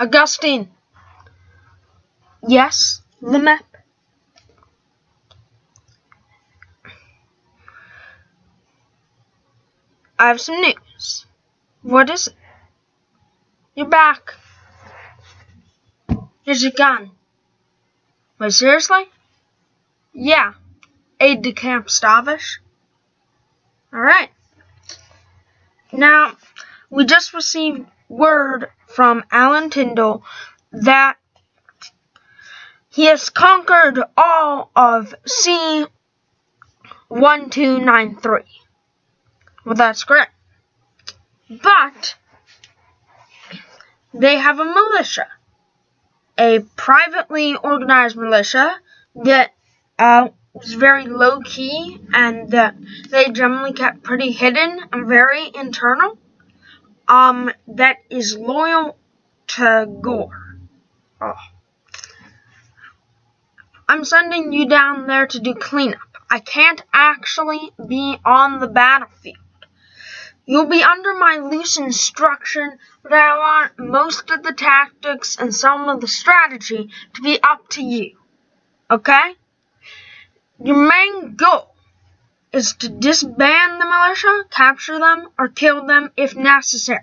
Augustine! Yes, the map. I have some news. What is it? You're back. Here's your gun. Wait, seriously? Yeah. Aide-de-camp Stavish. Alright. Now, we just received word from Alan Tindol that he has conquered all of C-1293. Well, that's great. But they have a militia, a privately organized militia that was very low-key and that they generally kept pretty hidden and very internal, that is loyal to Gore. Oh. I'm sending you down there to do cleanup. I can't actually be on the battlefield. You'll be under my loose instruction, but I want most of the tactics and some of the strategy to be up to you. Okay? Your main goal is to disband the militia, capture them, or kill them if necessary.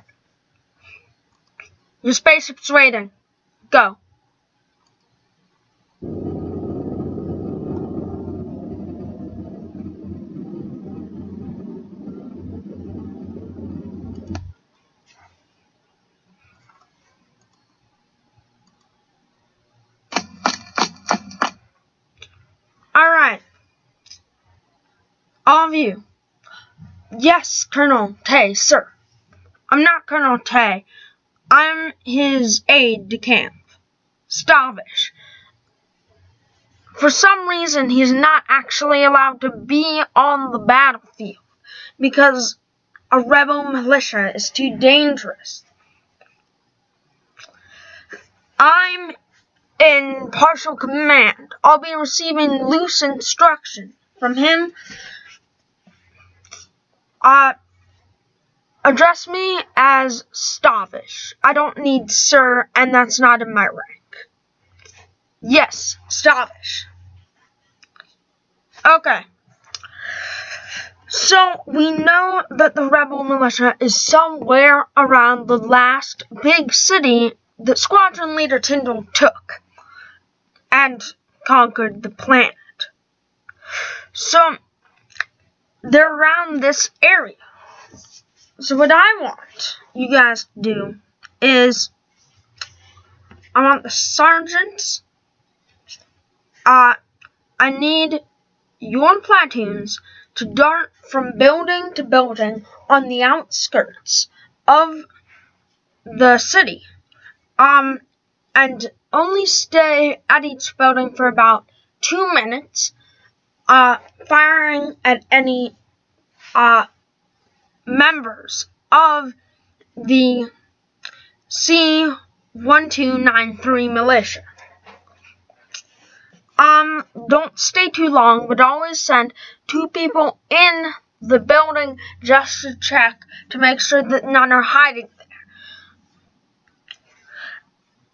Your spaceship's waiting. Go. All of you. Yes, Colonel Tay, sir. I'm not Colonel Tay. I'm his aide-de-camp, Stavish. For some reason, he's not actually allowed to be on the battlefield because a rebel militia is too dangerous. I'm in partial command. I'll be receiving loose instruction from him. Address me as Stavish. I don't need sir, and that's not in my rank. Yes, Stavish. Okay. So, we know that the rebel militia is somewhere around the last big city that Squadron Leader Tindol took and conquered the planet. So, they're around this area. So what I want you guys to do is I want the sergeants. I need your platoons to dart from building to building on the outskirts of the city. And only stay at each building for about 2 minutes. Firing at any members of the C-1293 militia. Don't stay too long, but always send 2 people in the building just to check to make sure that none are hiding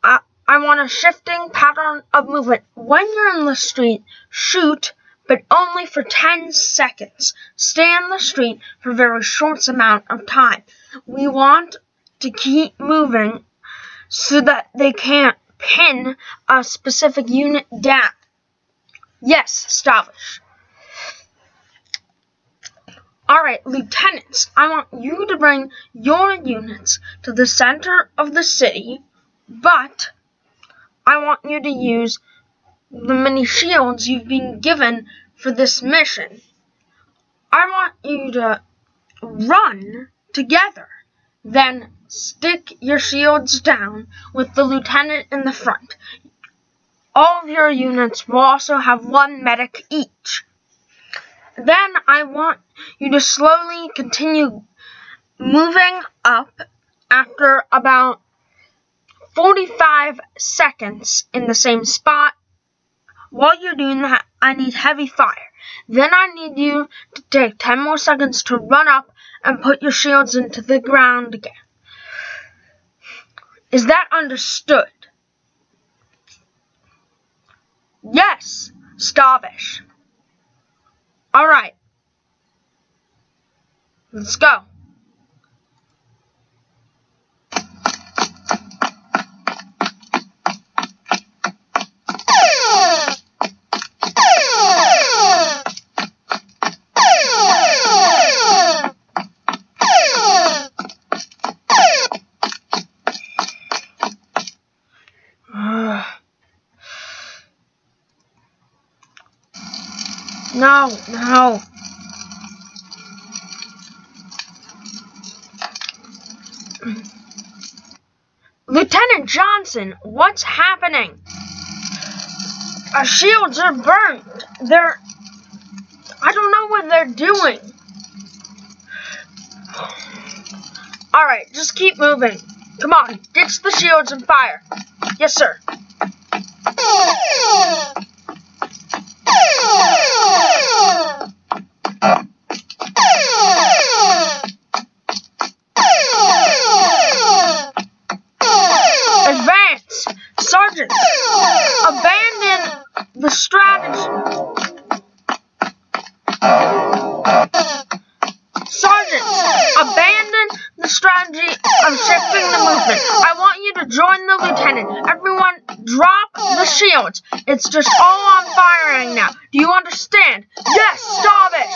there. I want a shifting pattern of movement. When you're in the street, shoot, but only for 10 seconds. Stay on the street for a very short amount of time. We want to keep moving so that they can't pin a specific unit down. Yes, Stavish. Alright, lieutenants, I want you to bring your units to the center of the city, but I want you to use the many shields you've been given for this mission. I want you to run together, then stick your shields down with the lieutenant in the front. All of your units will also have 1 medic each. Then I want you to slowly continue moving up after about 45 seconds in the same spot. While you're doing that, I need heavy fire. Then I need you to take 10 more seconds to run up and put your shields into the ground again. Is that understood? Yes, Stavish. All right. Let's go. No. Lieutenant Johnson, what's happening? Our shields are burnt. I don't know what they're doing. Alright, just keep moving. Come on, ditch the shields and fire. Yes, sir. Abandon the strategy. Sergeant, abandon the strategy of shifting the movement. I want you to join the lieutenant. Everyone, drop the shields. It's just all on firing now. Do you understand? Yes, Stavish.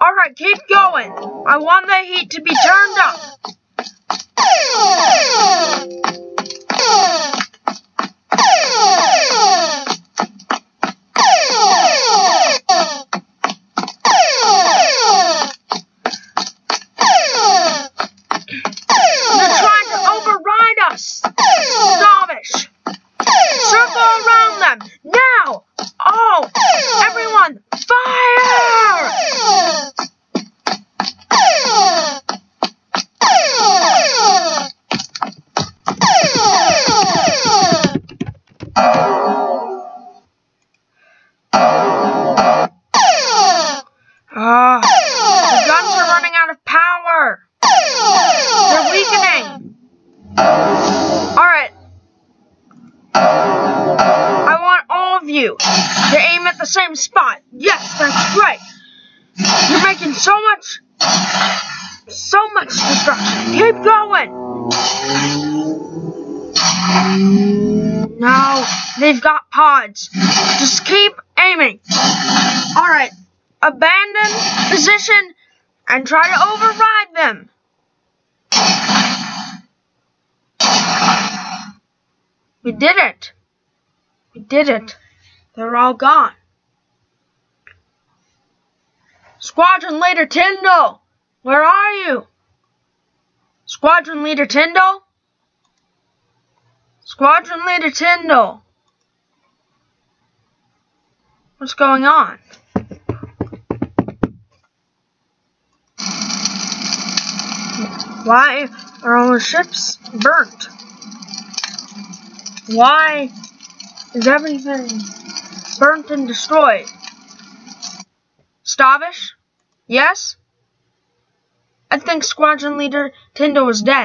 All right, keep going. I want the heat to be turned up. Same spot. Yes, that's right. You're making so much destruction. Keep going. No, they've got pods. Just keep aiming. All right, abandon position and try to override them. We did it. They're all gone. Squadron Leader Tindol, where are you? Squadron Leader Tindol? Squadron Leader Tindol. What's going on? Why are all the ships burnt? Why is everything burnt and destroyed? Stavish? Yes? I think Squadron Leader Tindol is dead.